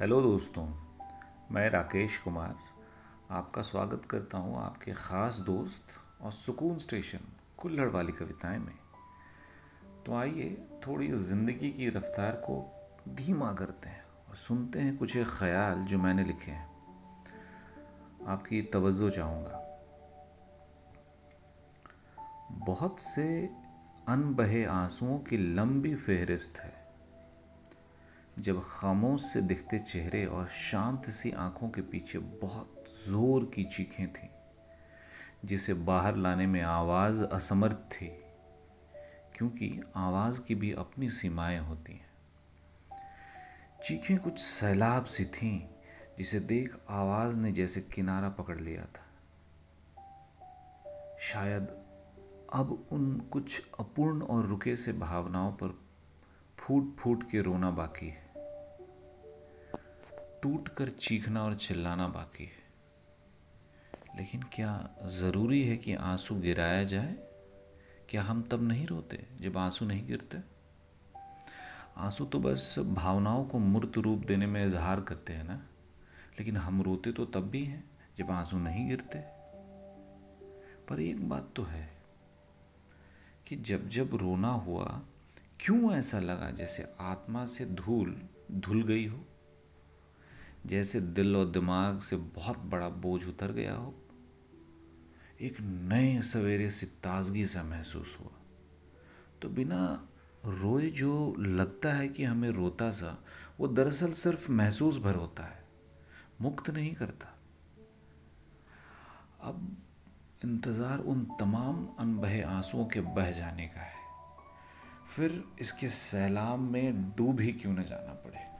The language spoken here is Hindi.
हेलो दोस्तों, मैं राकेश कुमार आपका स्वागत करता हूँ आपके ख़ास दोस्त और सुकून स्टेशन कुल्हड़ वाली कविताएं में। तो आइए थोड़ी ज़िंदगी की रफ्तार को धीमा करते हैं और सुनते हैं कुछ ख्याल जो मैंने लिखे हैं। आपकी तवज्जो चाहूँगा। बहुत से अनबहे आंसुओं की लंबी फहरिस्त है। जब खामोश से दिखते चेहरे और शांत सी आंखों के पीछे बहुत ज़ोर की चीखें थीं, जिसे बाहर लाने में आवाज़ असमर्थ थी, क्योंकि आवाज़ की भी अपनी सीमाएं होती हैं। चीखें कुछ सैलाब सी थीं, जिसे देख आवाज़ ने जैसे किनारा पकड़ लिया था। शायद अब उन कुछ अपूर्ण और रुके से भावनाओं पर फूट फूट के रोना बाकी है, टूट कर चीखना और चिल्लाना बाकी है। लेकिन क्या ज़रूरी है कि आंसू गिराया जाए? क्या हम तब नहीं रोते जब आंसू नहीं गिरते? आंसू तो बस भावनाओं को मूर्त रूप देने में इजहार करते हैं ना। लेकिन हम रोते तो तब भी हैं जब आंसू नहीं गिरते। पर एक बात तो है कि जब जब रोना हुआ, क्यों ऐसा लगा जैसे आत्मा से धूल धुल गई हो, जैसे दिल और दिमाग से बहुत बड़ा बोझ उतर गया हो। एक नए सवेरे से ताजगी सा महसूस हुआ। तो बिना रोए जो लगता है कि हमें रोता सा, वो दरअसल सिर्फ महसूस भर होता है, मुक्त नहीं करता। अब इंतज़ार उन तमाम अनबहे आंसुओं के बह जाने का है, फिर इसके सैलाब में डूब ही क्यों न जाना पड़े।